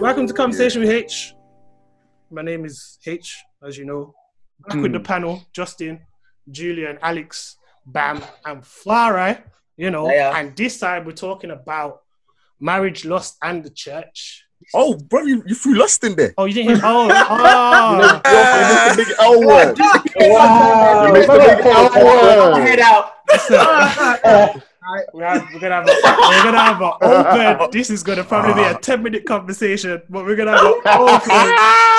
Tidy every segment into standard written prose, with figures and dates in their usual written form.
Welcome to Conversation with H. My name is H, as you know. Back with the panel, Justin, Julian, Alex, Bam, and Flare, you know. Yeah. And this time we're talking about marriage, lust, and the church. Oh, bro, you threw lust in there. Oh, you didn't hear? Oh. You missed the big L word. You missed the big L word. Head out. Right, we're gonna have an open. This is gonna probably be a 10-minute conversation, but we're gonna have an open,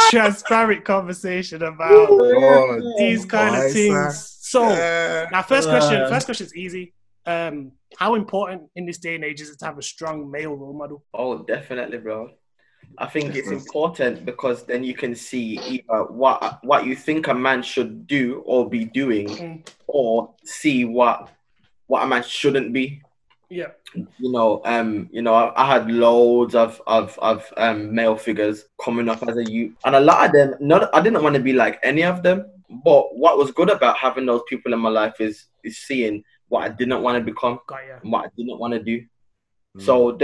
transparent conversation about these kind of things. So, now, first question is easy. How important in this day and age is it to have a strong male role model? Oh, definitely, bro. I think it's important because then you can see either what you think a man should do or be doing, or see what a man shouldn't be. Yeah. You know, I had loads of male figures coming up as a youth. And a lot of them, I didn't want to be like any of them. But what was good about having those people in my life is seeing what I didn't want to become and what I didn't want to do. Mm. So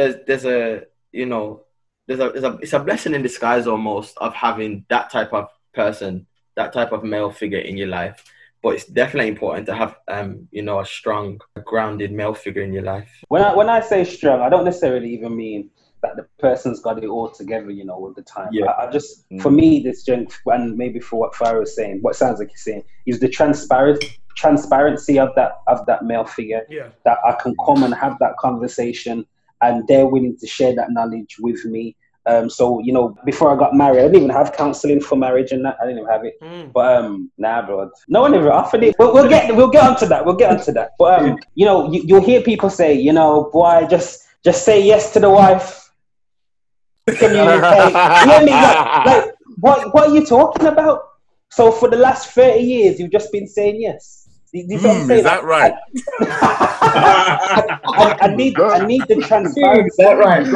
it's a blessing in disguise almost of having that type of person, that type of male figure in your life. But it's definitely important to have, a strong, grounded male figure in your life. When I say strong, I don't necessarily even mean that the person's got it all together, you know, all the time. Yeah. I just, for me, this strength, and maybe for what Farah was saying, what sounds like he's saying, is the transparency of that male figure. Yeah. That I can come and have that conversation, and they're willing to share that knowledge with me. So, you know, before I got married, I didn't even have counselling for marriage and that. I didn't even have it. But, nah, bro. No one ever offered it. We'll get onto that. But, you know, you'll hear people say, you know, boy, just say yes to the wife. Communicate. You know what I mean? Like, what are you talking about? So for the last 30 years, you've just been saying yes. Is that right? I need the transparency. Is that right?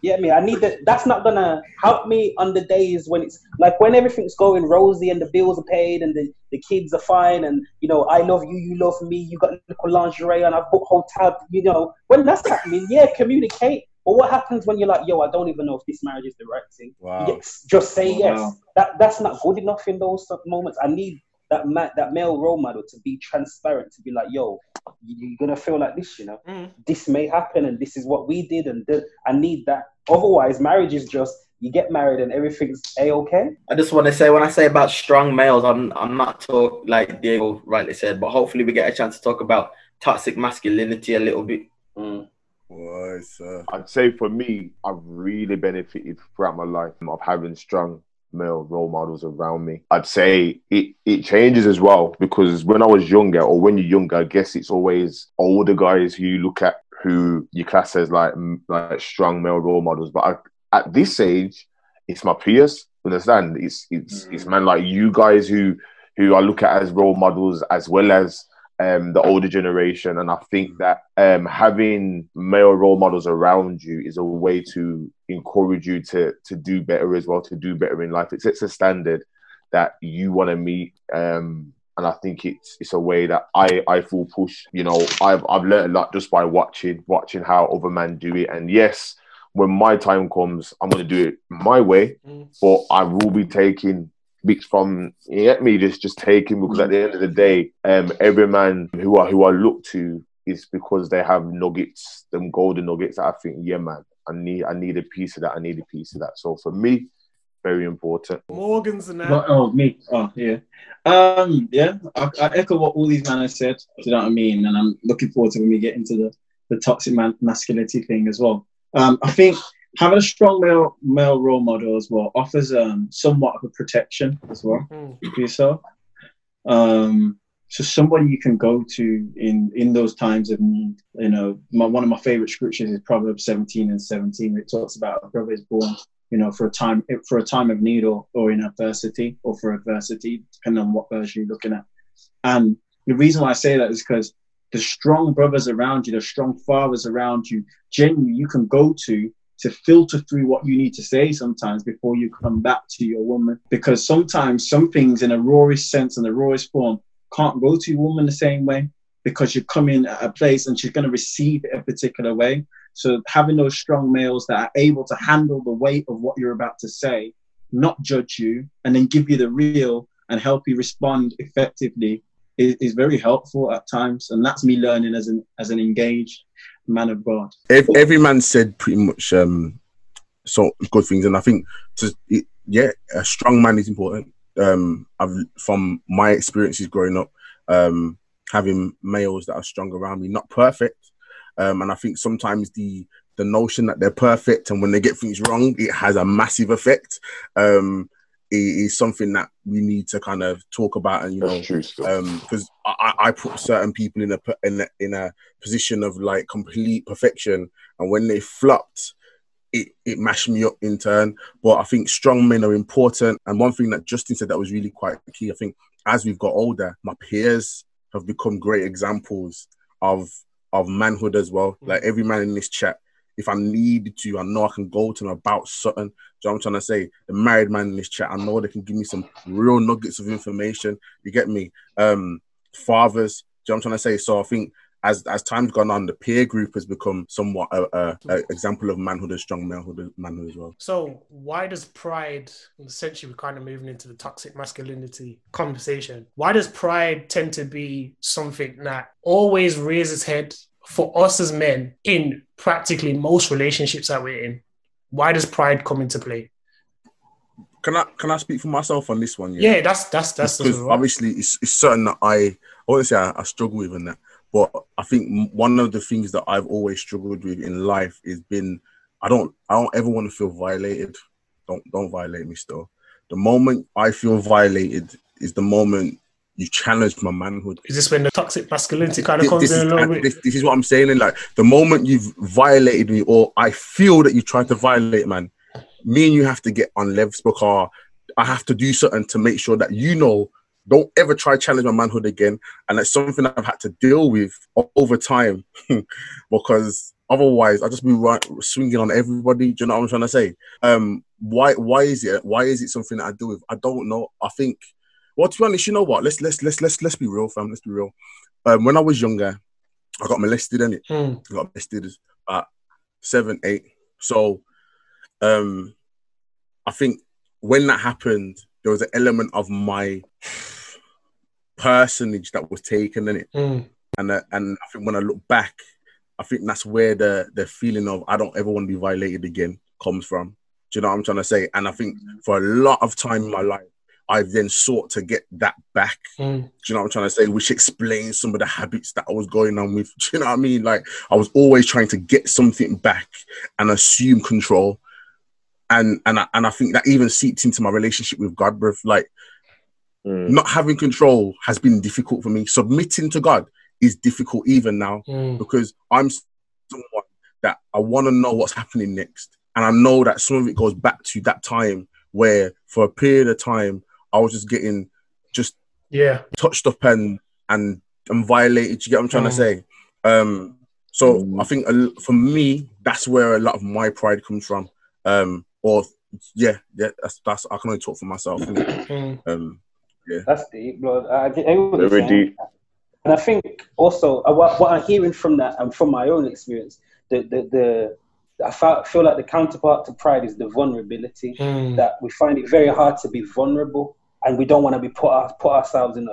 Yeah, I mean, I need that. That's not gonna help me on the days when it's like when everything's going rosy and the bills are paid and the kids are fine and you know I love you love me, you got little lingerie and I've booked hotel. You know when that's happening, yeah, communicate. But what happens when you're like, yo, I don't even know if this marriage is the right thing? Wow. Just say yes. That's not good enough in those moments. I need that male role model to be transparent, to be like, yo, you're going to feel like this, you know. This may happen and this is what we did and I need that. Otherwise, marriage is just, you get married and everything's A-okay. I just want to say, when I say about strong males, I'm not talking, like Diego rightly said, but hopefully we get a chance to talk about toxic masculinity a little bit. Boy, sir. I'd say for me, I've really benefited throughout my life of having strong male role models around me. I'd say it changes as well, because when I was younger, or when you're younger, I guess it's always older guys who you look at, who you class as like strong male role models. But at this age, it's my peers. Understand? It's man like you guys who I look at as role models, as well as the older generation. And I think that having male role models around you is a way to encourage you to do better as well, to do better in life. It sets a standard that you want to meet, and I think it's a way that I full push. You know, I've learned a lot just by watching how other men do it. And yes, when my time comes, I'm going to do it my way, but I will be taking bits from me, just taking, because at the end of the day, every man who I look to is because they have nuggets, them golden nuggets that I think, yeah, man, I need a piece of that. So for me, very important. Morgan's and that. Oh, me. Oh, yeah. I echo what all these men have said. Do you know what I mean? And I'm looking forward to when we get into the toxic masculinity thing as well. I think having a strong male role model as well offers somewhat of a protection as well for yourself. So somebody you can go to in those times of need. You know, one of my favorite scriptures is Proverbs 17 and 17, which talks about a brother is born, you know, for a time of need or in adversity, or for adversity, depending on what version you're looking at. And the reason why I say that is because the strong brothers around you, the strong fathers around you, genuinely you can go to to filter through what you need to say sometimes before you come back to your woman. Because sometimes some things in a rawest sense and the rawest form can't go to your woman the same way, because you come in at a place and she's going to receive it a particular way. So having those strong males that are able to handle the weight of what you're about to say, not judge you, and then give you the real and help you respond effectively is very helpful at times. And that's me learning as an engaged man of God. Every man said pretty much so good things. And I think, a strong man is important. From my experiences growing up, having males that are strong around me, not perfect. And I think sometimes the notion that they're perfect, and when they get things wrong, it has a massive effect. Is something that we need to kind of talk about, and because I put certain people in a position of like complete perfection, and when they flopped, it mashed me up in turn. But I think strong men are important, and one thing that Justin said that was really quite key. I think as we've got older, my peers have become great examples of manhood as well. Like every man in this chat, if I need to, I know I can go to them about something. So I'm trying to say, the married man in this chat, I know they can give me some real nuggets of information. You get me? Fathers, do you know what I'm trying to say? So I think as time's gone on, the peer group has become somewhat an example of manhood and strong manhood as well. So why does pride, essentially we're kind of moving into the toxic masculinity conversation, why does pride tend to be something that always raises head for us as men in practically most relationships that we're in? Why does pride come into play? Can I speak for myself on this one? Yeah, that's because obviously it's certain that I wouldn't say I struggle with in that, but I think one of the things that I've always struggled with in life is been I don't ever want to feel violated. Don't violate me still. The moment I feel violated is the moment you challenged my manhood. Is this when the toxic masculinity kind of comes in a little bit? This is what I'm saying. And like the moment you've violated me, or I feel that you tried to violate, man, me and you have to get on levels, because I have to do something to make sure that you know, don't ever try to challenge my manhood again. And that's something I've had to deal with over time because otherwise I'll just be swinging on everybody. Do you know what I'm trying to say? Why is it something that I deal with? I don't know. I think, well, to be honest, you know what? Let's be real, fam. Let's be real. When I was younger, I got molested, innit? I got molested at 7, 8. So, I think when that happened, there was an element of my personage that was taken, innit? And I think when I look back, I think that's where the feeling of I don't ever want to be violated again comes from. Do you know what I'm trying to say? And I think for a lot of time in my life, I've then sought to get that back. Do you know what I'm trying to say? Which explains some of the habits that I was going on with. Do you know what I mean? Like, I was always trying to get something back and assume control. And I think that even seeped into my relationship with God, bruv. Like, not having control has been difficult for me. Submitting to God is difficult even now because I'm someone that I want to know what's happening next. And I know that some of it goes back to that time where for a period of time, I was just getting touched up and violated. You get what I'm trying to say? I think for me, that's where a lot of my pride comes from. That's I can only talk for myself. That's deep, Lord. Very deep. And I think also what I'm hearing from that and from my own experience, I feel like the counterpart to pride is the vulnerability, that we find it very hard to be vulnerable, and we don't want to be put ourselves in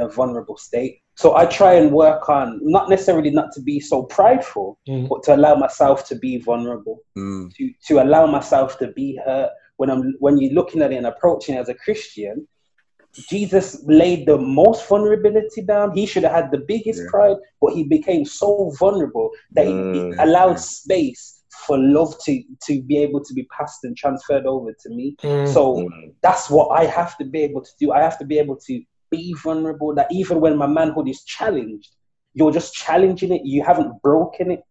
a vulnerable state. So I try and work on not necessarily not to be so prideful, but to allow myself to be vulnerable, to allow myself to be hurt. When you're looking at it and approaching it as a Christian, Jesus laid the most vulnerability down. He should have had the biggest pride, but he became so vulnerable that he allowed space for love to be able to be passed and transferred over to me. So that's what I have to be able to do. I have to be able to be vulnerable, that even when my manhood is challenged, you're just challenging it. You haven't broken it.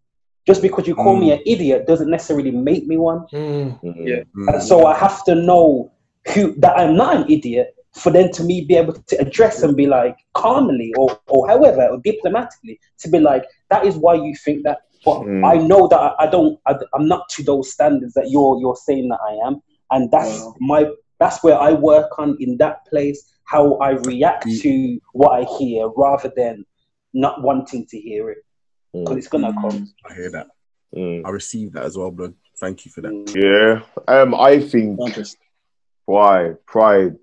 Just because you call me an idiot doesn't necessarily make me one. And so I have to know that I'm not an idiot, for them to me be able to address and be like calmly or however, or diplomatically, to be like, that is why you think that. But I know that I'm not to those standards that you're saying that I am, and that's that's where I work on in that place, how I react to what I hear rather than not wanting to hear it, because it's gonna come. I hear that. I receive that as well, blood. Thank you for that. Yeah, I think pride.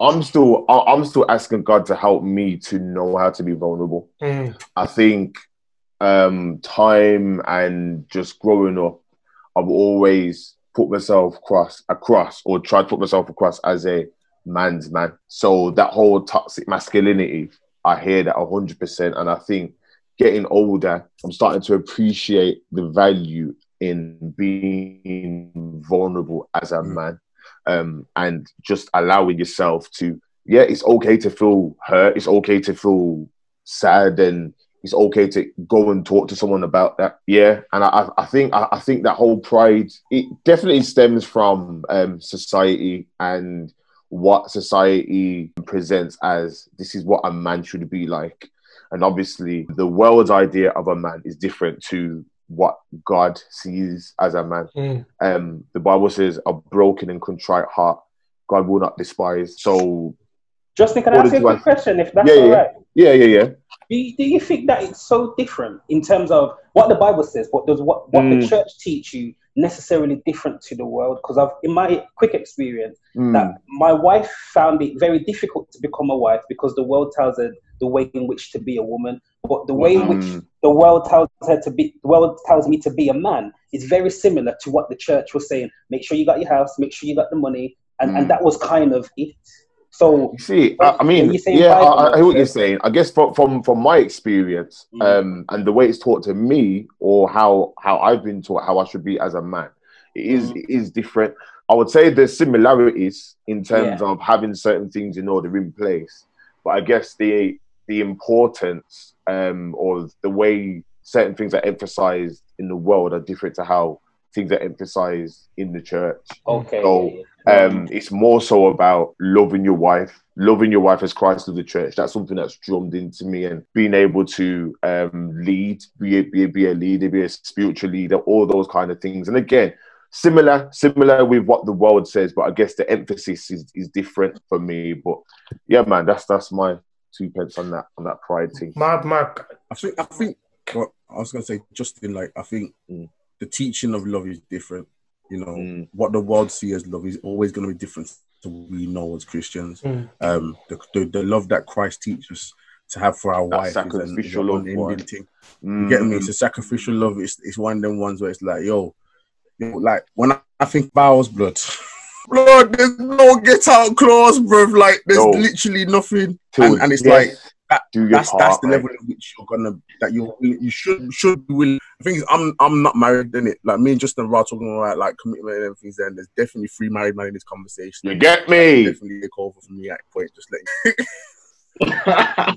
I'm still asking God to help me to know how to be vulnerable. I think time and just growing up, I've always put myself across or tried to put myself across as a man's man. So that whole toxic masculinity, I hear that 100%. And I think getting older, I'm starting to appreciate the value in being vulnerable as a man. And just allowing yourself to, it's okay to feel hurt. It's okay to feel sad, and it's okay to go and talk to someone about that. Yeah, and I think that whole pride, it definitely stems from society and what society presents as this is what a man should be like. And obviously, the world's idea of a man is different to what God sees as a man. The Bible says a broken and contrite heart God will not despise. So Justin, can I ask you a question, if that's alright? Yeah. Do you think that it's so different in terms of what the Bible says, but does what the church teach you necessarily different to the world? Because I've, in my quick experience, that my wife found it very difficult to become a wife because the world tells her the way in which to be a woman, but the way in which the world tells her to be, the world tells me to be a man, is very similar to what the church was saying. Make sure you got your house, make sure you got the money, and that was kind of it. So you see, I mean, I hear what you're saying. I guess from my experience, and the way it's taught to me, or how I've been taught how I should be as a man, it is different. I would say there's similarities in terms of having certain things in order in place, but I guess the importance or the way certain things are emphasized in the world are different to how things are emphasized in the church. Okay. So it's more so about loving your wife as Christ of the church. That's something that's drummed into me, and being able to lead, be a leader, be a spiritual leader, all those kind of things. And again, similar with what the world says, but I guess the emphasis is different for me. But yeah, man, that's my 2 pence on that pride thing. I think what I was gonna say, Justin, like I think the teaching of love is different. You know, what the world sees as love is always gonna be different to what we know as Christians. The love that Christ teaches to have for our wife is an unending thing. You get me? It's a sacrificial love. It's one of them ones where it's like, like when I think bowels, blood, there's no get out clause, bro. Like there's literally nothing, and it's like that. That's the level at which you're gonna you should be willing. I think I'm not married, innit? Like me and Justin Rao talking about like commitment and everything. Then there's definitely free married man in this conversation. You get me? Definitely take over from me at point. Just like. But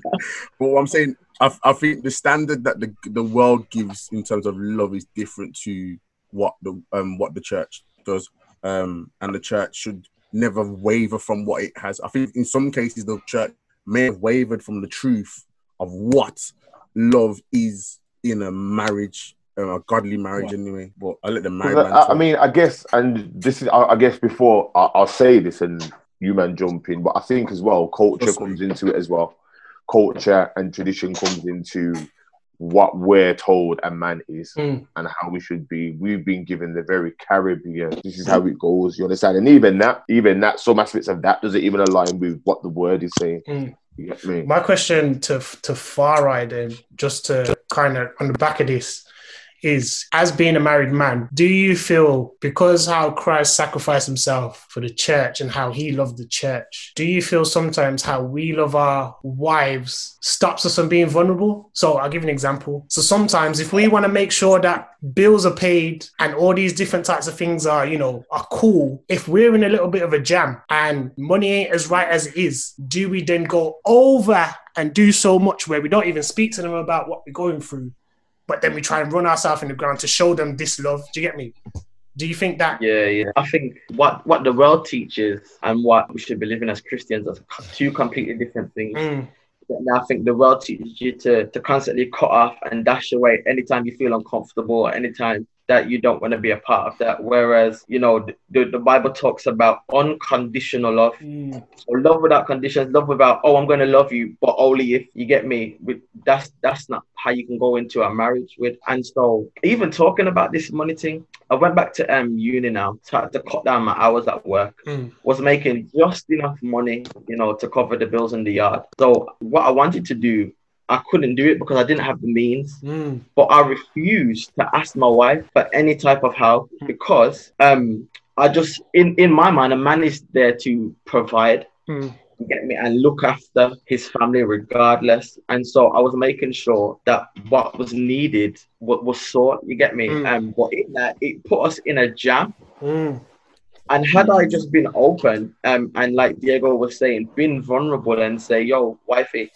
what I'm saying, I think the standard that the world gives in terms of love is different to what the church does. And the church should never waver from what it has. I think in some cases the church may have wavered from the truth of what love is in a marriage, a godly marriage, anyway. But I'll let the married man talk. I mean, I guess, and this is, I guess, before I'll say this and you man jump in, but I think as well, culture comes into it as well. Culture and tradition comes into what we're told a man is and how we should be. We've been given the very Caribbean, this is how it goes, you understand? And even that, some aspects of that doesn't even align with what the word is saying. You get me? My question to Farah then, just to kind of on the back of this, is as being a married man, do you feel, because how Christ sacrificed himself for the church and how he loved the church, do you feel sometimes how we love our wives stops us from being vulnerable? So I'll give an example. So sometimes if we want to make sure that bills are paid and all these different types of things are cool, if we're in a little bit of a jam and money ain't as right as it is, do we then go over and do so much where we don't even speak to them about what we're going through? But then we try and run ourselves in the ground to show them this love. Do you get me? Do you think that? Yeah. I think what the world teaches and what we should be living as Christians are two completely different things. And I think the world teaches you to constantly cut off and dash away anytime you feel uncomfortable, anytime that you don't want to be a part of that. Whereas, you know, the Bible talks about unconditional love. So love without conditions, love without, oh, I'm going to love you, but only if you get me. That's not how you can go into a marriage with. And so even talking about this money thing, I went back to uni now, tried to cut down my hours at work, was making just enough money, you know, to cover the bills in the yard. So what I wanted to do, I couldn't do it because I didn't have the means, but I refused to ask my wife for any type of help because I just, in my mind, a man is there to provide, get me, and look after his family regardless. And so I was making sure that what was needed was sought, you get me? But in that, it put us in a jam. And had I just been open and like Diego was saying, been vulnerable and say, yo, wifey,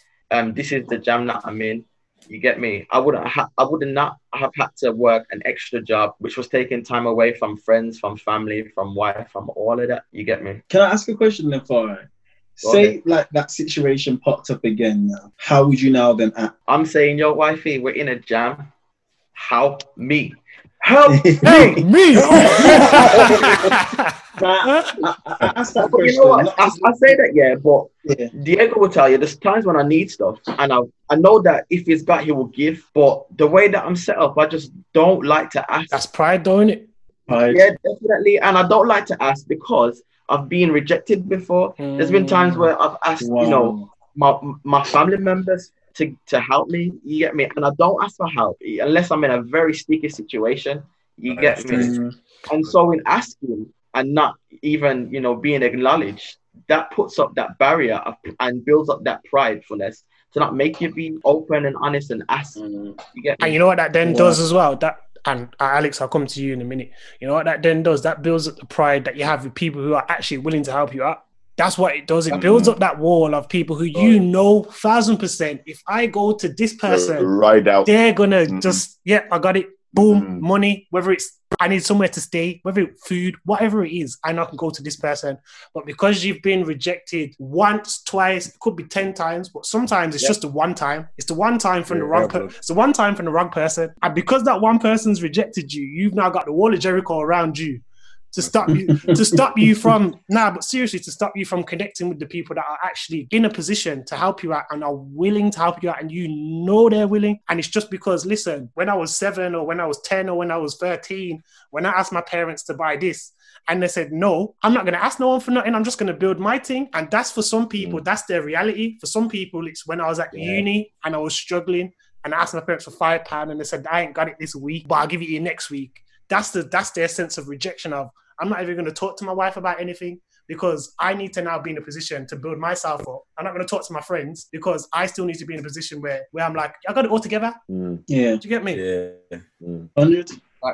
this is the jam that I'm in, you get me? I would not have had to work an extra job, which was taking time away from friends, from family, from wife, from all of that, you get me? Can I ask a question then, Farah? Say, like, that situation popped up again now. How would you now then act? I'm saying, yo, wifey, we're in a jam. Help me. Help me! I ask that question. You know what? I say that, yeah, but Diego will tell you, there's times when I need stuff, and I know that if he's got, he will give, but the way that I'm set up, I just don't like to ask. That's pride, don't it? Pride. Yeah, definitely, and I don't like to ask because I've been rejected before. There's been times where I've asked, you know, my family members to help me, you get me? And I don't ask for help unless I'm in a very sticky situation, you get me? And so in asking and not even, you know, being acknowledged, that puts up that barrier and builds up that pridefulness to not make you be open and honest and ask. You get me? And you know what that then does as well? That, and Alex, I'll come to you in a minute. You know what that then does? That builds up the pride that you have with people who are actually willing to help you out. That's what it does. It builds up that wall of people who, you know, 1,000%. If I go to this person, right out, they're going to just, yeah, I got it. Boom, money, whether it's I need somewhere to stay, whether it's food, whatever it is, and I can go to this person. But because you've been rejected once, twice, it could be 10 times, but sometimes it's just the one time. It's the one time from the wrong person. It's the one time from the wrong person. And because that one person's rejected you, you've now got the wall of Jericho around you to stop you from connecting with the people that are actually in a position to help you out and are willing to help you out, and you know they're willing. And it's just because, listen, when I was 7 or when I was 10 or when I was 13, when I asked my parents to buy this and they said no, I'm not going to ask no one for nothing, I'm just going to build my thing. And that's, for some people, that's their reality. For some people, it's when I was at uni and I was struggling and I asked my parents for £5 and they said, I ain't got it this week, but I'll give it to you next week. That's their sense of rejection of, I'm not even going to talk to my wife about anything because I need to now be in a position to build myself up. I'm not going to talk to my friends because I still need to be in a position where I'm like, I got it all together. Yeah. Do you get me? Yeah. 100.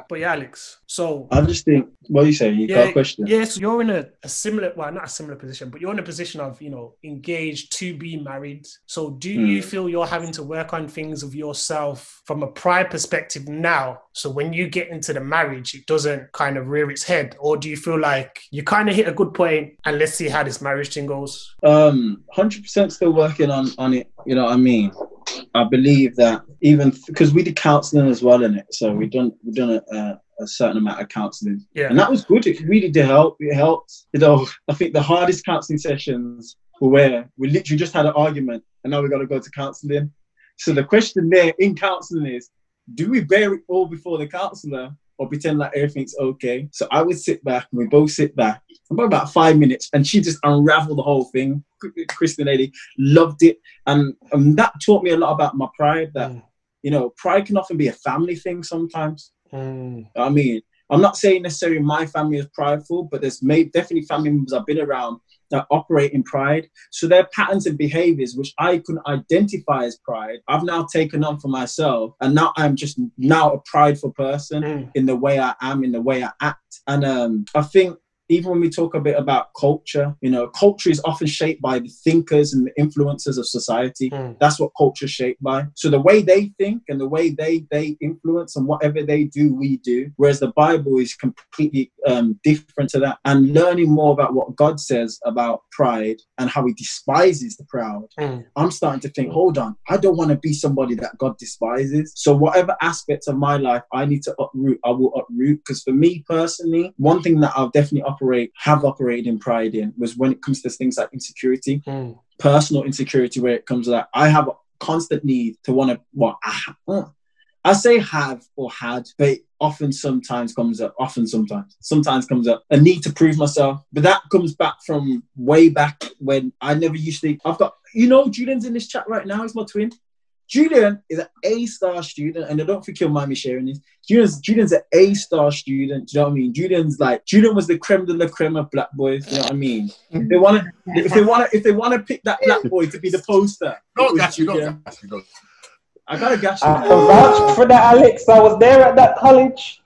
But yeah, Alex, so... I just think, what you say? You got a question? Yeah, so you're in a similar, well, not a similar position, but you're in a position of, you know, engaged to be married. So do you feel you're having to work on things of yourself from a pride perspective now? So when you get into the marriage, it doesn't kind of rear its head? Or do you feel like you kind of hit a good point and let's see how this marriage thing goes? 100% still working on it, you know what I mean? I believe that even because we did counselling as well in it, so we done a certain amount of counselling, and that was good. It really did help. It helped. You know, I think the hardest counselling sessions were where we literally just had an argument, and now we got to go to counselling. So the question there in counselling is, do we bear it all before the counsellor or pretend like everything's okay? So I would sit back, and we both sit back. About 5 minutes, and she just unraveled the whole thing. Kristen Lady loved it, and that taught me a lot about my pride. That you know, pride can often be a family thing sometimes. I mean, I'm not saying necessarily my family is prideful, but there's definitely family members I've been around that operate in pride. So their patterns and behaviors, which I couldn't identify as pride, I've now taken on for myself, and now I'm just now a prideful person in the way I am, in the way I act, and I think. even when we talk a bit about culture, you know, culture is often shaped by the thinkers and the influencers of society. Mm. That's what culture is shaped by. So the way they think and the way they influence and whatever they do, we do. Whereas the Bible is completely different to that. And learning more about what God says about pride and how he despises the proud. Mm. I'm starting to think, hold on, I don't want to be somebody that God despises. So whatever aspects of my life I need to uproot, I will uproot. Because for me personally, one thing that I'll definitely have operated in pride in was when it comes to things like insecurity, personal insecurity, where it comes to that. I have a constant need to want to, I say have or had, but it often sometimes comes up, a need to prove myself. But that comes back from way back when I never used to, I've got, you know, Julian's in this chat right now, he's my twin. Julian is an A-star student, and I don't think he'll mind me sharing this. Julian's an A-star student, do you know what I mean? Julian was the creme de la creme of black boys, do you know what I mean? If they wanna pick that black boy to be the poster. Don't gas you. I gotta gas you. I vouch for that, Alex. I was there at that college.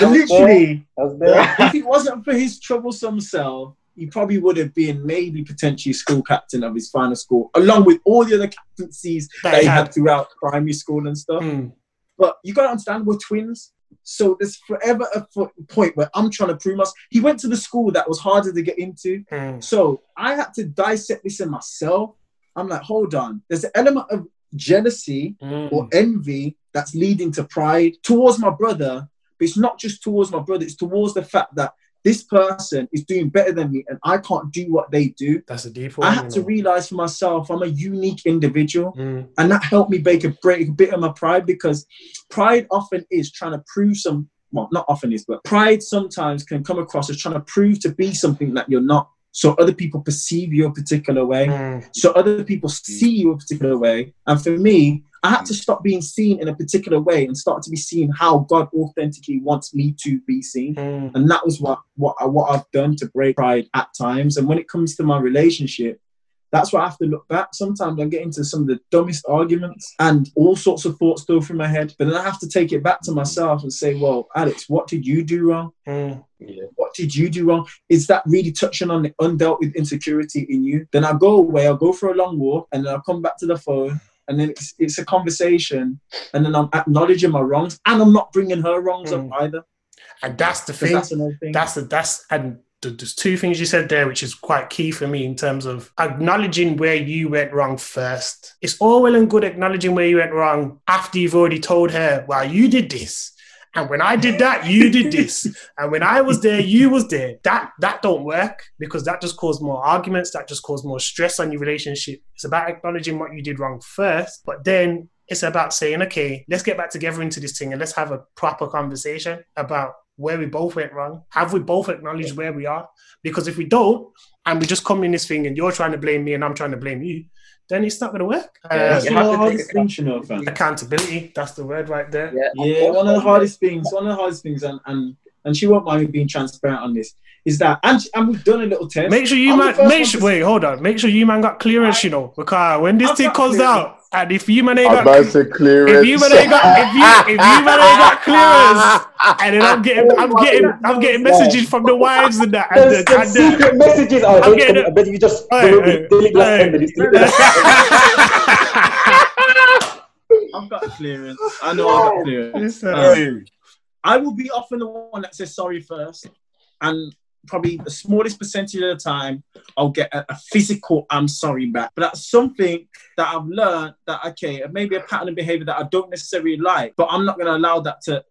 Literally. I was there. If it wasn't for his troublesome self, he probably would have been maybe potentially school captain of his final school, along with all the other captaincies that he had throughout primary school and stuff. Mm. But you got to understand, we're twins. So there's forever a point where I'm trying to prove myself. He went to the school that was harder to get into. Mm. So I had to dissect this in myself. I'm like, hold on. There's an element of jealousy or envy that's leading to pride towards my brother. But it's not just towards my brother. It's towards the fact that this person is doing better than me and I can't do what they do. That's a deep one. I had to realize for myself, I'm a unique individual. Mm. And that helped me break a bit of my pride, because pride often is trying to prove pride sometimes can come across as trying to prove to be something that you're not. So other people perceive you a particular way. Mm. So other people see you a particular way. And for me, I had to stop being seen in a particular way and start to be seen how God authentically wants me to be seen. Mm. And that was what I've done to break pride at times. And when it comes to my relationship, that's why I have to look back. Sometimes I get into some of the dumbest arguments and all sorts of thoughts go through my head. But then I have to take it back to myself and say, well, Alex, what did you do wrong? Mm. Yeah. What did you do wrong? Is that really touching on the undealt with insecurity in you? Then I go away, I'll go for a long walk, and then I'll come back to the phone. And then it's a conversation, and then I'm acknowledging my wrongs, and I'm not bringing her wrongs up either. And that's the thing. That's another thing. There's two things you said there, which is quite key for me in terms of acknowledging where you went wrong first. It's all well and good acknowledging where you went wrong after you've already told her, well, you did this. And when I did that, you did this. And when I was there, you was there. That don't work, because that just caused more arguments. That just caused more stress on your relationship. It's about acknowledging what you did wrong first, but then it's about saying, okay, let's get back together into this thing and let's have a proper conversation about where we both went wrong. Have we both acknowledged where we are? Because if we don't, and we just come in this thing and you're trying to blame me and I'm trying to blame you, then it's not going to work. Accountability, that's the word right there. Yeah, one of the hardest things, and she won't mind me being transparent on this, is that, and we've done a little test. Make sure you man got clearance, because when this thing comes out, and if you man ain't got clearance, if you man ain't got clearance, and then I'm getting messages from the wives and that, and the secret messages. I bet you just delete last 10 minutes. I've got clearance. I know I've got clearance. I will be often the one that says sorry first, and probably the smallest percentage of the time I'll get a physical I'm sorry back. But that's something that I've learned, that okay, maybe a pattern of behavior that I don't necessarily like, but I'm not going to allow that to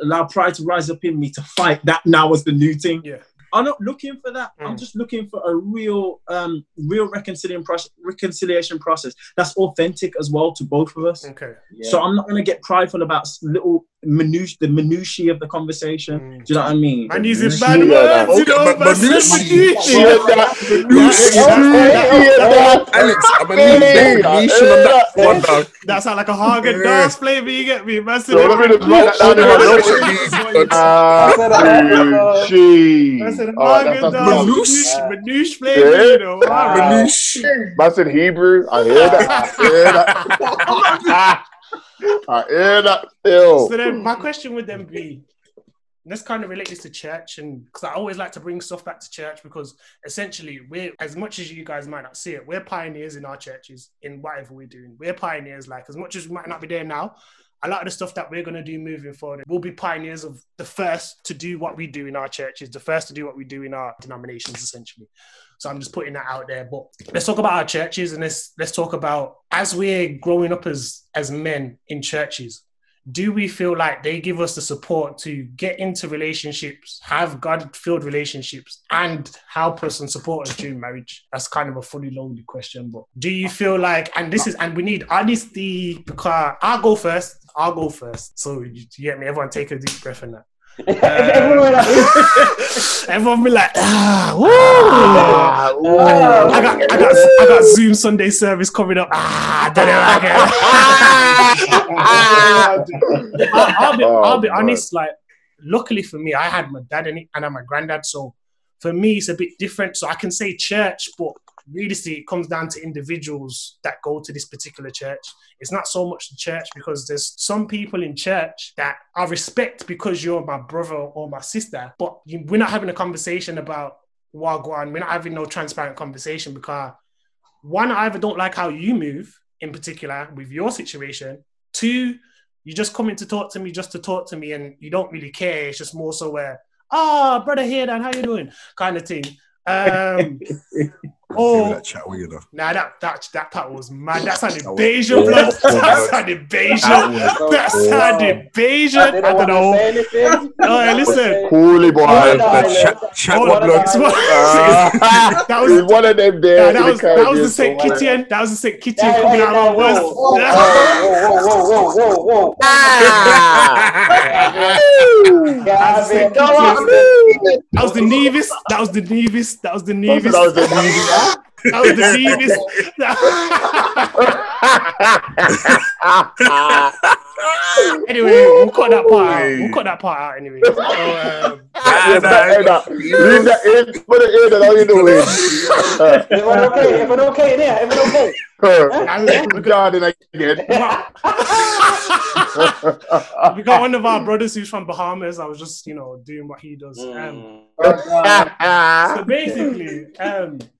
allow pride to rise up in me to fight that now as the new thing. Yeah. I'm not looking for that. I'm just looking for a real reconciliation process that's authentic as well to both of us. Okay. Yeah. So I'm not going to get prideful about the minutiae of the conversation. Mm. Do you know what I mean? And using bad words, Alex, I'm going to need the definition of that one now. That sounds like a Hagen dance flavor, you get me? Massive. So let me just write that down. Manouche flavor, Manouche. That's in Hebrew. I hear that. So then my question would then be, let's kind of relate this to church, and because I always like to bring stuff back to church, because essentially we're, as much as you guys might not see it, we're pioneers in our churches in whatever we're doing. We're pioneers, like as much as we might not be there now, a lot of the stuff that we're going to do moving forward, we'll be pioneers of the first to do what we do in our churches, the first to do what we do in our denominations, essentially. So I'm just putting that out there. But let's talk about our churches, and let's talk about, as we're growing up as men in churches, do we feel like they give us the support to get into relationships, have God-filled relationships, and help us and support us during marriage? That's kind of a fully loaded question, but do you feel like, because I'll go first. So you get me? Everyone take a deep breath in that. Everyone be like, I got Zoom Sunday service coming up. I'll be honest, like, luckily for me, I had my dad and my granddad, so for me it's a bit different. So I can say church, but realistically it comes down to individuals that go to this particular church. It's not so much the church, because there's some people in church that I respect because you're my brother or my sister, but we're not having a conversation about wagwan. We're not having no transparent conversation, because one, I either don't like how you move in particular with your situation, two, you're just coming to talk to me just to talk to me, and you don't really care. It's just more so where, brother here, Dan, how you doing, kind of thing. That part was mad. That sounded beige, blood. That sounded beige. That sounded beige. I don't know. No, listen. Coolly boy. That was one of them days. That was the St. Kittian. That was the St. Kittian coming out of us. Whoa. That was the Nevis. That was the deepest. Anyway, we'll cut that part out. Anyway, so, leave that in. Put it in, and all you do is. Everyone okay? Yeah, everyone okay. We got one of our brothers who's from Bahamas. I was just, doing what he does. So basically,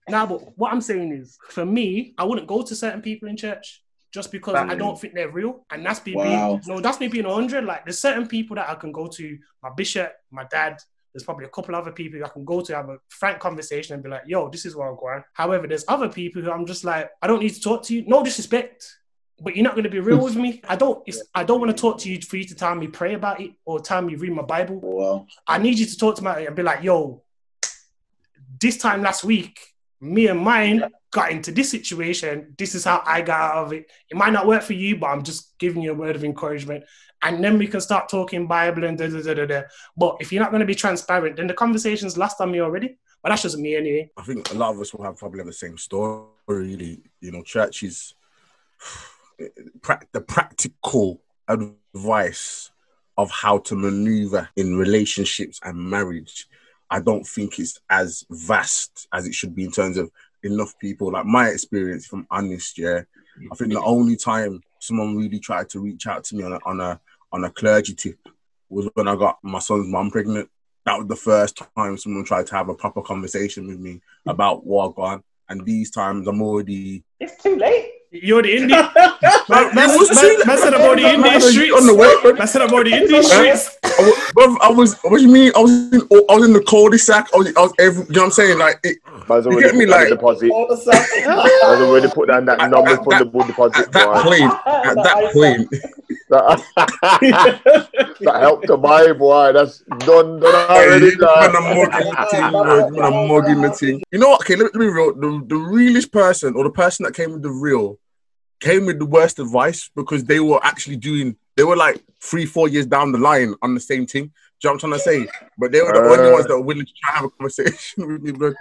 but what I'm saying is, for me, I wouldn't go to certain people in church just because I don't think they're real, and that's me. That's me being 100. Like, there's certain people that I can go to, my bishop, my dad. There's probably a couple other people I can go to have a frank conversation and be like, yo, this is where I'm going. However, there's other people who I'm just like, I don't need to talk to you. No disrespect, but you're not going to be real with me. I don't want to talk to you for you to tell me pray about it or tell me read my Bible. Wow. I need you to talk to me and be like, yo, this time last week, me and mine got into this situation. This is how I got out of it. It might not work for you, but I'm just giving you a word of encouragement. And then we can start talking Bible and da-da-da-da-da. But if you're not going to be transparent, then the conversation's lost on me already. But that's just me anyway. I think a lot of us will have the same story, really. Church is... the practical advice of how to maneuver in relationships and marriage, I don't think it's as vast as it should be in terms of enough people. Like, my experience, if I'm honest, yeah, I think the only time someone really tried to reach out to me on a clergy tip was when I got my son's mum pregnant. That was the first time someone tried to have a proper conversation with me about wagwan. And these times I'm already... It's too late. You're the Indian. Messing about the Indian streets. On the way. Messing about the Indian streets. What do you mean? I was in the cul-de-sac. I was every, you know what I'm saying? Like, you get me? Like, deposit. I was already put down that non-refundable deposit. At that point. That helped to buy, boy. That's done already. I'm mugging the thing. You know what? Okay, let me be real. The realest person, or the person that came with the real, came with the worst advice, because they were actually doing, they were like 3-4 years down the line on the same thing. Do you know what I'm trying to say? But they were the only ones that were willing to try to have a conversation with me, bro.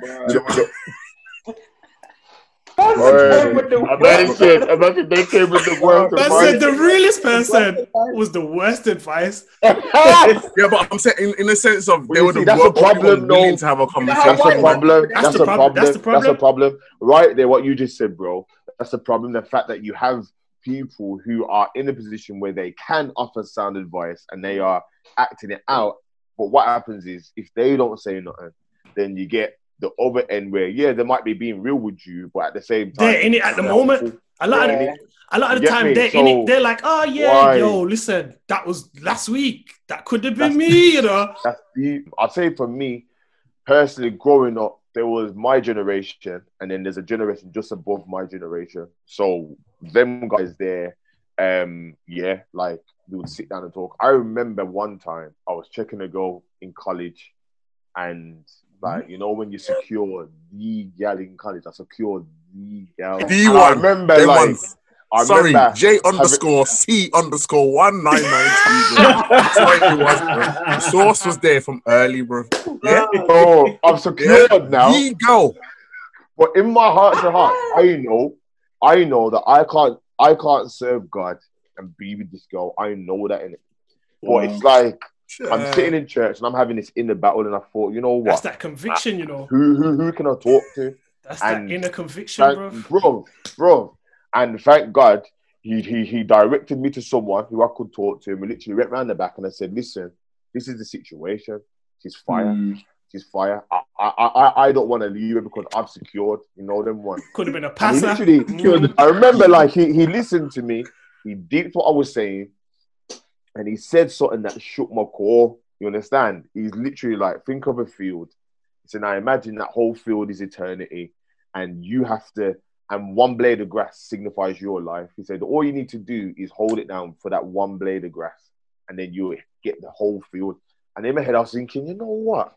I imagine they came with the worst advice. I said the realest person was the worst advice. Yeah, but I'm saying in the sense of they were the worst one willing to have a conversation. That's the problem. Right there, what you just said, bro. That's the problem. The fact that you have people who are in a position where they can offer sound advice and they are acting it out But what happens is if they don't say nothing, then you get the other end where, yeah, they might be being real with you, but at the same time... They're in it at the moment. A lot of the time, they're in it. They're like, oh, yeah, yo, listen, that was last week. That could have been me, you know. That's deep. I'd say for me, personally, growing up, there was my generation, and then there's a generation just above my generation. So them guys there, like, we would sit down and talk. I remember one time I was checking a girl in college, and... Like, you know, when you secure the gal in college, I secured the gal. I remember, I remember J_C_199 The source was there from early, bro. Yeah. Oh, I'm secured now. The girl. But in my heart to heart, I know that I can't serve God and be with this girl. I know that in it. But it's like, I'm sitting in church and I'm having this inner battle, and I thought, you know what? That's that conviction, you know. Who can I talk to? That's that inner conviction, bro. And thank God, he directed me to someone who I could talk to. And we literally went round the back, and I said, "Listen, this is the situation. She's fire. She's fire. I don't want to leave her because I'm secured. You know them one. Could have been a passer. I remember, like he listened to me. He did what I was saying." And he said something that shook my core. You understand? He's literally like, think of a field. So now imagine that whole field is eternity. And you have to, and one blade of grass signifies your life. He said, all you need to do is hold it down for that one blade of grass. And then you get the whole field. And in my head, I was thinking, you know what?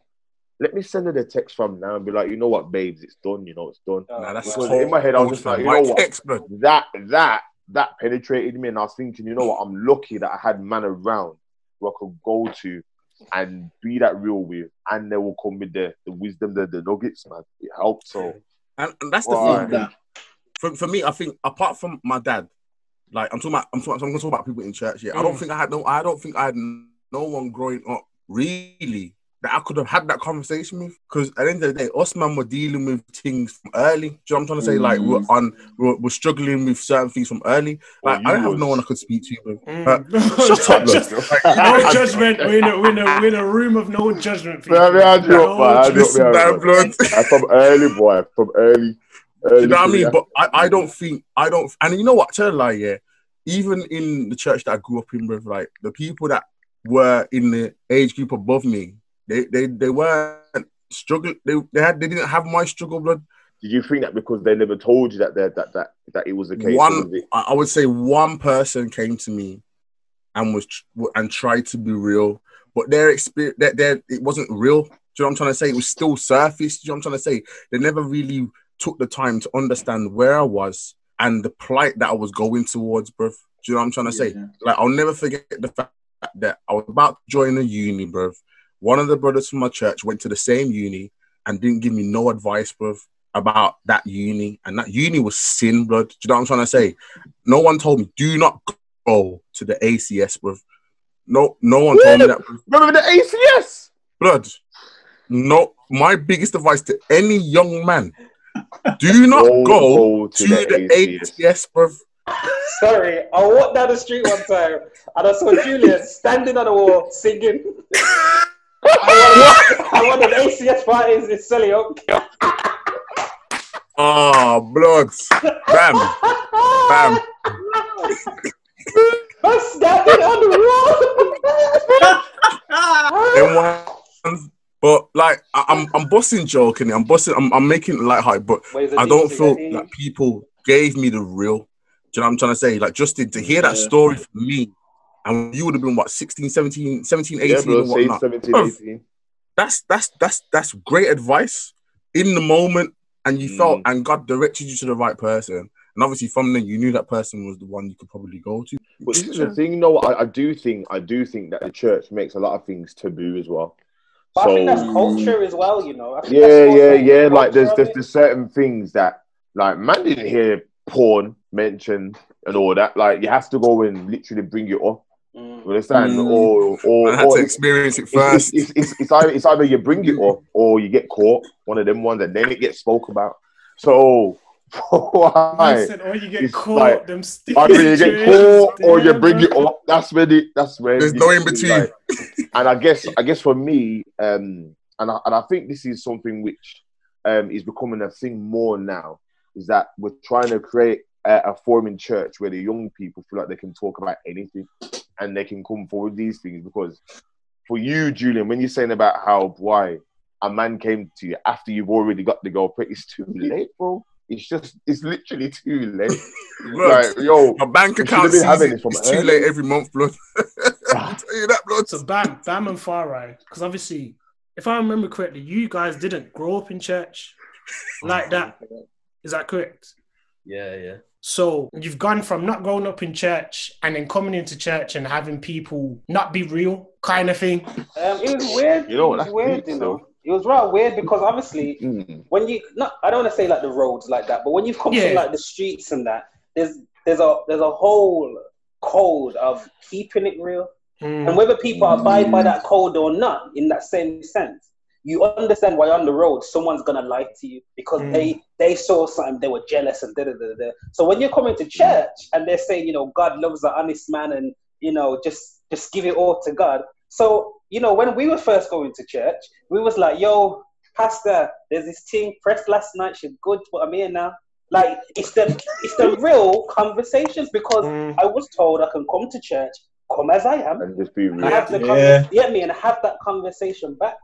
Let me send her the text from now and be like, you know what, babes, it's done. You know, it's done. Nah, that's cool. In my head, I was just like, you know what? That penetrated me, and I was thinking, you know what, I'm lucky that I had man around who I could go to and be that real with, and they will come with the wisdom, the nuggets, man. It helped. So, and that's the thing. For me, I think apart from my dad, like I'm going to talk about people in church. Yeah, I don't think I had no one growing up really that I could have had that conversation with, because at the end of the day, us man were dealing with things from early. Do you know what I'm trying to say? Like, we're struggling with certain things from early. Like, I don't have no one I could speak to. Shut up, no judgment. We're in a room of no judgment. From early. You know what I mean? But I don't think, and you know what? Tell a lie, yeah. Even in the church that I grew up in, with like the people that were in the age group above me, They weren't struggling. They didn't have my struggle blood. Did you think that because they never told you that it was the case? I would say one person came to me and tried to be real, but their experience it wasn't real. Do you know what I'm trying to say? It was still surface. Do you know what I'm trying to say? They never really took the time to understand where I was and the plight that I was going towards, bruv. Do you know what I'm trying to say? Yeah. Like, I'll never forget the fact that I was about to join a uni, bruv. One of the brothers from my church went to the same uni and didn't give me no advice, bruv, about that uni. And that uni was sin, blood. Do you know what I'm trying to say? No one told me, do not go to the ACS, bruv. No one told me that, bruv. Remember the ACS? Blood. No, my biggest advice to any young man, do not go to the ACS, bruv. Sorry, I walked down the street one time and I saw Julian standing on the wall singing. I want an ACS parties in Selly Oak. Oh, blokes. Bam. I'm standing on the wall. But, like, I'm busting joking. I'm making it lighthearted, but I don't feel like people gave me the real. Do you know what I'm trying to say? Like, Justin, to hear that story from me, and you would have been, what, 16, 17, 18? Yeah, bro, 17, 18. That's great advice in the moment, and you felt, and God directed you to the right person. And obviously from then, you knew that person was the one you could probably go to. But this is the thing, though, I do think that the church makes a lot of things taboo as well. But I think that's culture as well, you know. Yeah. Like, there's certain things that, like, man didn't hear porn mentioned and all that. Like, you have to go and literally bring it up. You understand? Or I had to experience it first. It's either you bring it up or you get caught, one of them ones, and then it gets spoke about. So why? Or you get caught, like, them either you get caught or you bring it up. That's where there's no in between. Like, And I guess for me, and I think this is something which is becoming a thing more now, is that we're trying to create a forum in church where the young people feel like they can talk about anything and they can come forward with these things. Because for you, Julian, when you're saying about how, why a man came to you after you've already got the girlfriend, it's too late, bro. It's literally too late. Like, yo, my bank account is too late every month, blood. I'm telling you that, blood. So Bam and Farai, because obviously, if I remember correctly, you guys didn't grow up in church like that. Is that correct? Yeah, yeah. So you've gone from not growing up in church and then coming into church and having people not be real kind of thing. It was weird. You know what? It was weird, you know. It was rather weird because obviously when you I don't want to say like the roads like that, but when you've come to like the streets and that, there's a whole code of keeping it real. And whether people abide by that code or not, in that same sense, you understand why on the road someone's gonna lie to you because they saw something, they were jealous and da-da-da-da. So when you're coming to church and they're saying, you know, God loves an honest man and, you know, just give it all to God. So, you know, when we were first going to church, we was like, yo, pastor, there's this thing, pressed last night, she's good, but I'm here now. Like, it's the real conversations because I was told I can come to church, come as I am. And just be real. And have that conversation back.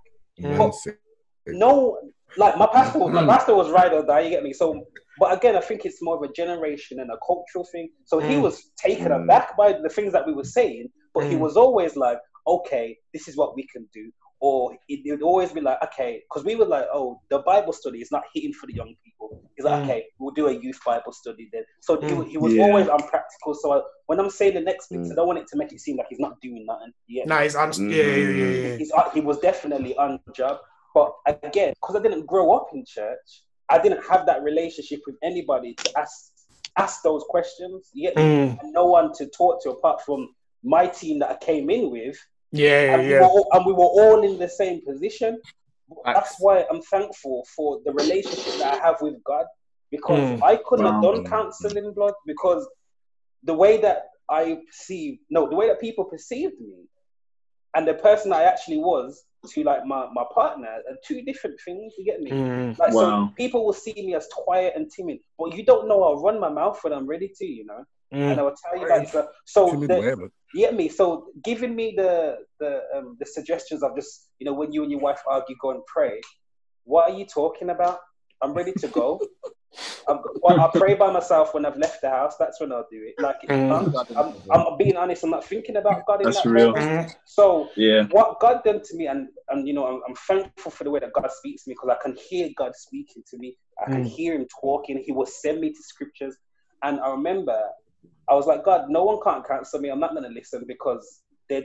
No, like my pastor was right or die, you get me? So, but again, I think it's more of a generation and a cultural thing. So he was taken aback by the things that we were saying, but he was always like, okay, this is what we can do. Or it would always be like, okay, because we were like, oh, the Bible study is not hitting for the young people. It's like, okay, we'll do a youth Bible study then. So he was always unpractical. So when I'm saying the next bits, I don't want it to make it seem like he's not doing nothing. Yeah. No, he's on. He was definitely on the job. But again, because I didn't grow up in church, I didn't have that relationship with anybody to ask those questions. Yet no one to talk to apart from my team that I came in with. We were all in the same position. That's why I'm thankful for the relationship that I have with God, because I couldn't have done counseling, blood, because the way that people perceived me and the person I actually was to like my partner are two different things, you get me? So people will see me as quiet and timid, but you don't know I'll run my mouth when I'm ready to, you know? And I will tell you that. So So giving me the suggestions of just, you know, when you and your wife argue, go and pray. What are you talking about? I'm ready to go. I pray by myself when I've left the house. That's when I'll do it. Like I'm being honest. I'm not thinking about God. That's real. So what God done to me, and you know, I'm thankful for the way that God speaks to me because I can hear God speaking to me. I can hear Him talking. He will send me to scriptures, and I remember. I was like, God, no one can't cancel me. I'm not going to listen because their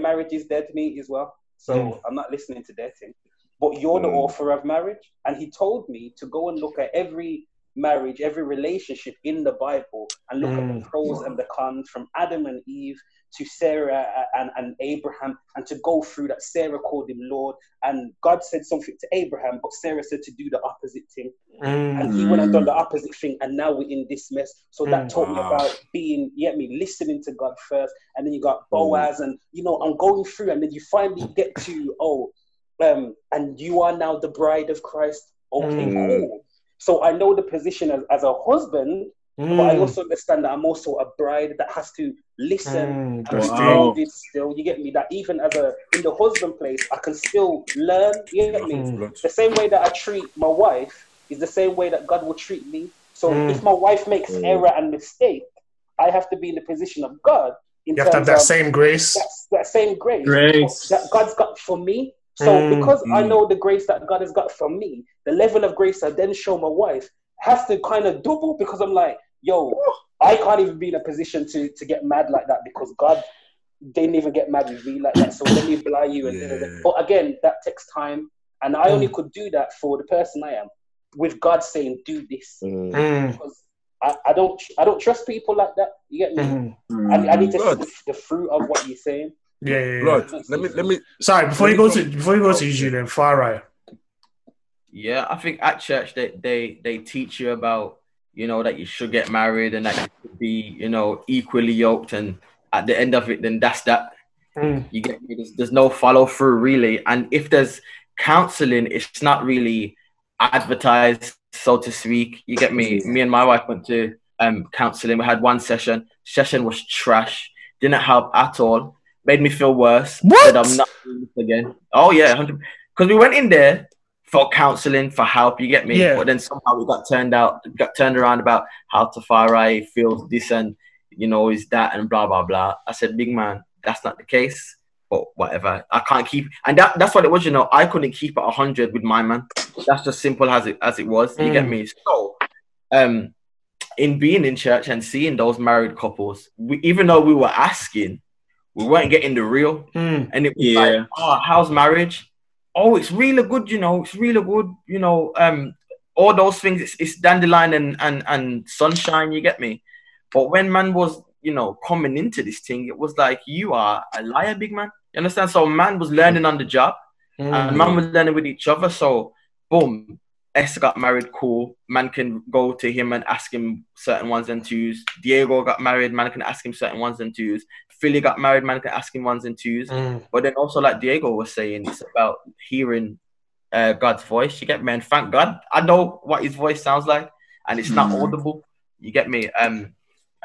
marriage is dead to me as well. So I'm not listening to their thing. But you're the author of marriage. And He told me to go and look at every marriage, every relationship in the Bible and look at the pros and the cons from Adam and Eve to Sarah and Abraham, and to go through that. Sarah called Him Lord, and God said something to Abraham, but Sarah said to do the opposite thing. And he went and done the opposite thing, and now we're in this mess. So that taught me about being, listening to God first, and then you got Boaz, and, you know, I'm going through, and then you finally get to, and you are now the bride of Christ. Okay, cool. So I know the position as a husband, but I also understand that I'm also a bride that has to listen and still, you get me? That even in the husband place, I can still learn, you get me? The same way that I treat my wife is the same way that God will treat me. So if my wife makes error and mistake, I have to be in the position of God. You have to have that same grace. That same grace that God's got for me. So because I know the grace that God has got for me, the level of grace I then show my wife has to kind of double, because I'm like, yo, I can't even be in a position to get mad like that because God didn't even get mad with me like that. So let me blind you. But again, that takes time. And I only could do that for the person I am, with God saying, do this. Because I don't trust people like that. You get me? I need to see the fruit of what you're saying. Lord, let me. Sorry, before you go to you, then far right. Yeah, I think at church they teach you about, you know, that you should get married and that you should be, you know, equally yoked, and at the end of it, then that's that. You get me? There's no follow through really. And if there's counseling, it's not really advertised, so to speak. You get me? Me and my wife went to counseling. We had one session. Session was trash. Didn't help at all. Made me feel worse. What? Said I'm not doing this again. Oh yeah, 100%. Because we went in there for counseling, for help, you get me? Yeah. But then somehow we got turned around about how to fire I feel this and, you know, is that and blah, blah, blah. I said, big man, that's not the case. But whatever. I can't keep... And that's what it was, you know. I couldn't keep at 100 with my man. That's just simple as it was, you get me? So, in being in church and seeing those married couples, even though we were asking, we weren't getting the real. And it was like, oh, how's marriage? Oh, it's really good, you know. It's really good, you know. All those things. It's dandelion and sunshine. You get me? But when man was, you know, coming into this thing, it was like, you are a liar, big man. You understand? So man was learning on the job, and man was learning with each other. So boom, Esther got married. Cool. Man can go to him and ask him certain ones and twos. Diego got married. Man can ask him certain ones and twos. Philly got married, man, asking ones and twos. But then also, like Diego was saying, it's about hearing God's voice. You get me? And thank God, I know what his voice sounds like, and it's not audible. You get me? And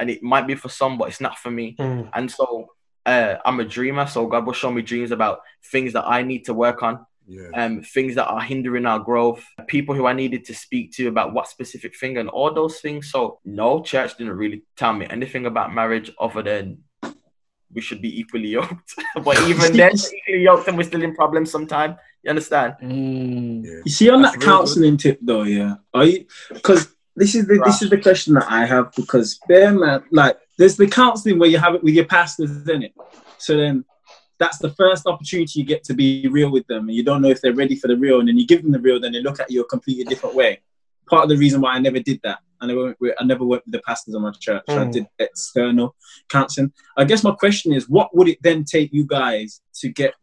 it might be for some, but it's not for me. And so I'm a dreamer, so God will show me dreams about things that I need to work on, things that are hindering our growth, people who I needed to speak to about what specific thing and all those things. So no, church didn't really tell me anything about marriage other than we should be equally yoked. But even then, equally yoked, and we're still in problems sometimes. You understand? Yeah. You see, on that's that counselling tip, though, yeah, are you? Because this is the question that I have. Because bear man, like, there's the counselling where you have it with your pastors, isn't it? So then, that's the first opportunity you get to be real with them, and you don't know if they're ready for the real. And then you give them the real, then they look at you a completely different way. Part of the reason why I never did that. I never worked with the pastors in my church. I did external counseling. I guess my question is, what would it then take you guys to get,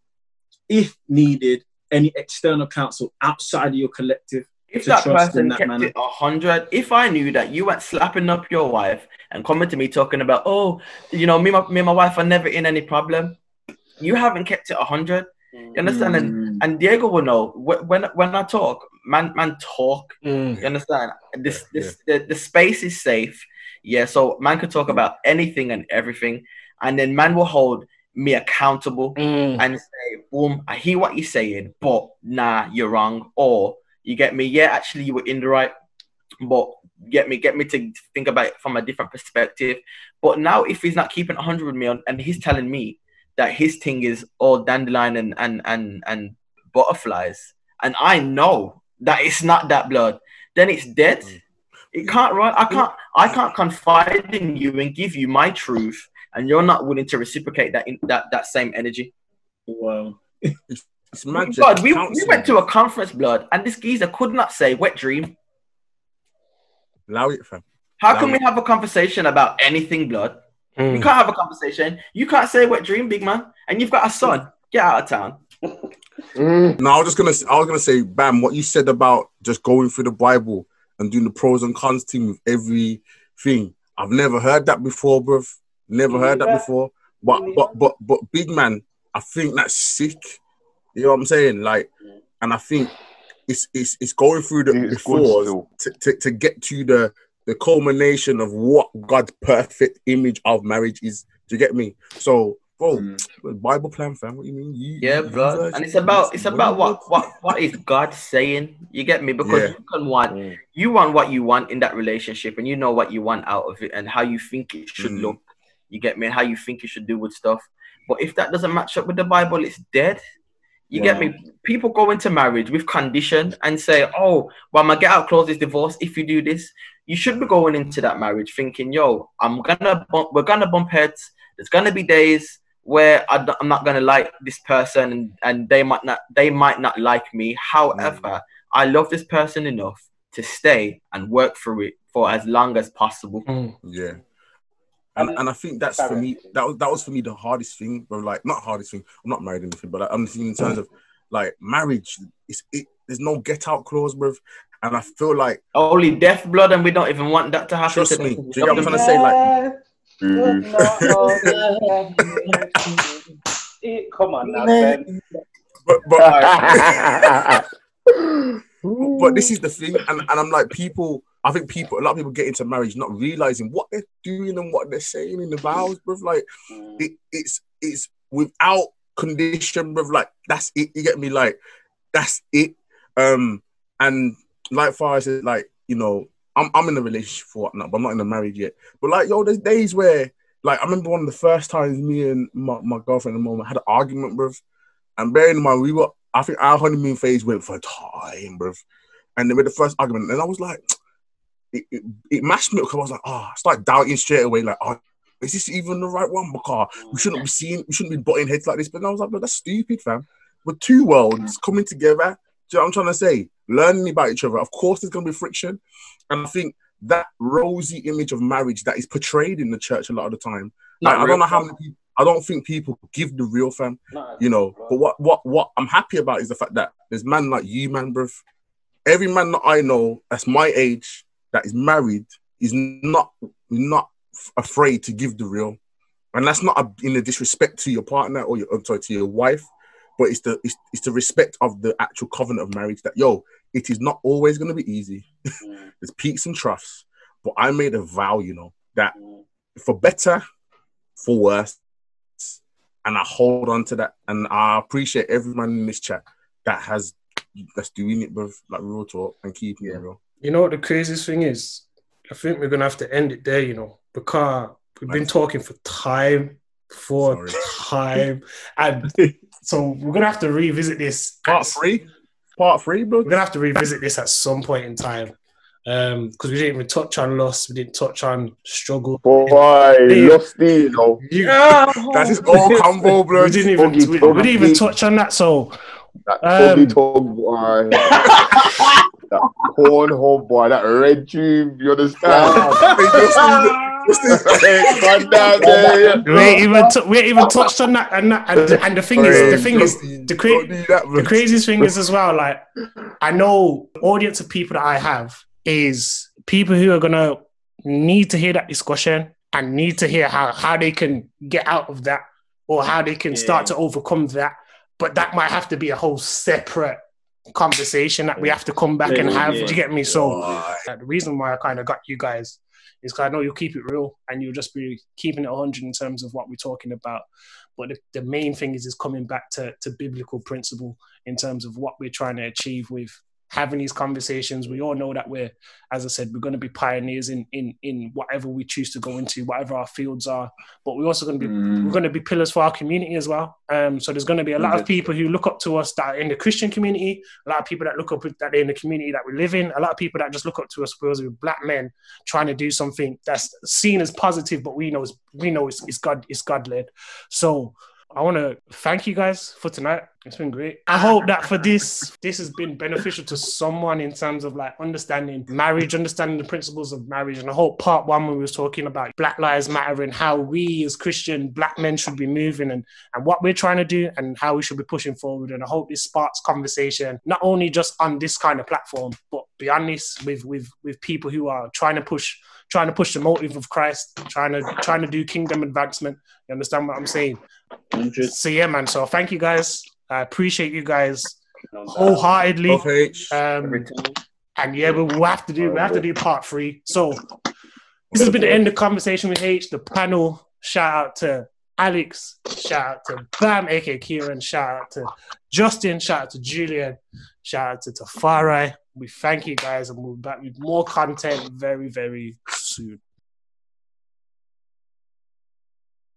if needed, any external counsel outside of your collective? If that person kept it 100, if I knew that you were slapping up your wife and coming to me talking about, oh, you know, me and my wife are never in any problem. You haven't kept it 100. You understand? And Diego will know when I talk, man talk. You understand? The space is safe. Yeah, so man can talk about anything and everything, and then man will hold me accountable and say, boom, I hear what you're saying, but nah, you're wrong. Or you get me, yeah, actually you were in the right, but get me to think about it from a different perspective. But now if he's not keeping 100 with me and he's telling me that his thing is all dandelion and butterflies, and I know that it's not that blood, then it's dead. It can't run. I can't confide in you and give you my truth, and you're not willing to reciprocate that in that same energy. Wow. It's magic. God, we went to a conference, blood, and this geezer could not say wet dream. Allow it, fam. How can we have a conversation about anything, blood? You can't have a conversation. You can't say wet dream, big man. And you've got a son. Get out of town. No, I was gonna say, Bam, what you said about just going through the Bible and doing the pros and cons team with everything. I've never heard that before, bruv. Never heard that before. But big man, I think that's sick. You know what I'm saying? Like, and I think it's going through the before to get to the culmination of what God's perfect image of marriage is. Do you get me? So, bro, Bible plan, fam. What do you mean? Bro. And it's about what is God saying? You get me? Because you want what you want in that relationship, and you know what you want out of it, and how you think it should look. You get me? And how you think you should do with stuff. But if that doesn't match up with the Bible, it's dead. You get me? People go into marriage with condition and say, oh, well, my get out clause is divorce if you do this. You should be going into that marriage thinking, yo, we're gonna bump heads. There's gonna be days where I'm not gonna like this person, and they might not like me. However, I love this person enough to stay and work through it for as long as possible. Yeah, and I think that's for me. That was for me the hardest thing, bro. Like, not hardest thing. I'm not married or anything, but like, I'm thinking in terms of like marriage. There's no get out clause, bro. And I feel like only death, blood, and we don't even want that to happen. Trust me. Do you know what I'm trying to say? Like, Come on now, Ben. But this is the thing, and I'm like, people. I think a lot of people get into marriage not realizing what they're doing and what they're saying in the vows, bruv. Like, it's without condition, bruv. Like, that's it. You get me? Like, that's it. And like, far as it, like, you know, I'm in a relationship for whatnot, but I'm not in a marriage yet. But like, yo, there's days where, like, I remember one of the first times me and my girlfriend at the moment had an argument, bruv. And bearing in mind, I think our honeymoon phase went for time, bruv. And then with the first argument, and I was like, it mashed me, because I was like, I started doubting straight away, like, is this even the right one? Because we shouldn't be butting heads like this. But then I was like, bro, that's stupid, fam. We're two worlds coming together. Do you know what I'm trying to say? Learning about each other. Of course there's going to be friction. And I think that rosy image of marriage that is portrayed in the church a lot of the time, like, I don't know how many people, I don't think people give the real, fam, you know. But what I'm happy about is the fact that there's man like you, man, bruv. Every man that I know that's my age that is married is not afraid to give the real, and that's not in a disrespect to your partner or to your wife, but it's the respect of the actual covenant of marriage that, yo, it is not always going to be easy. There's peaks and troughs, but I made a vow, you know, that for better, for worse, and I hold on to that, and I appreciate every man in this chat that's doing it, bruv, like, real talk, and keeping it real. You know what the craziest thing is? I think we're going to have to end it there, you know, because we've been talking for time. And so we're going to have to revisit this. Part three, bro. We're going to have to revisit this at some point in time. Because we didn't even touch on loss. We didn't touch on struggle. Boy, Lusty, you know. That's his old combo, bro. We didn't even touch on that, so... That totally boy. That cornhole boy, that red tube, you understand? We ain't even touched on that, and the craziest thing is as well, like, I know the audience of people that I have is people who are gonna need to hear that discussion and need to hear how they can get out of that, or how they can start to overcome that. But that might have to be a whole separate conversation that we have to come back and have. Do you get me? So the reason why I kind of got you guys is because I know you'll keep it real and you'll just be keeping it 100 in terms of what we're talking about. But the main thing is coming back to biblical principle in terms of what we're trying to achieve with having these conversations. We all know that we're, as I said, we're going to be pioneers in whatever we choose to go into, whatever our fields are. But we're also going to be pillars for our community as well. So there's going to be a lot of people who look up to us that are in the Christian community, a lot of people that look up that they're in the community that we live in, a lot of people that just look up to us because we're black men trying to do something that's seen as positive, but we know it's God-led. So I want to thank you guys for tonight. It's been great. I hope that for this has been beneficial to someone in terms of, like, understanding marriage, understanding the principles of marriage. And I hope part one, when we were talking about Black Lives Matter and how we as Christian black men should be moving and what we're trying to do and how we should be pushing forward. And I hope this sparks conversation, not only just on this kind of platform, but beyond this with people who are trying to push the motive of Christ, trying to do kingdom advancement. You understand what I'm saying? 100. So yeah, man. So thank you guys. I appreciate you guys wholeheartedly. And yeah, we'll have to do part three. So this has been the end of Conversation with H, the panel. Shout out to Alex, shout out to Bam, aka Kieran, shout out to Justin, shout out to Julian, shout out to Tafarai. We thank you guys, and we'll be back with more content very, very soon.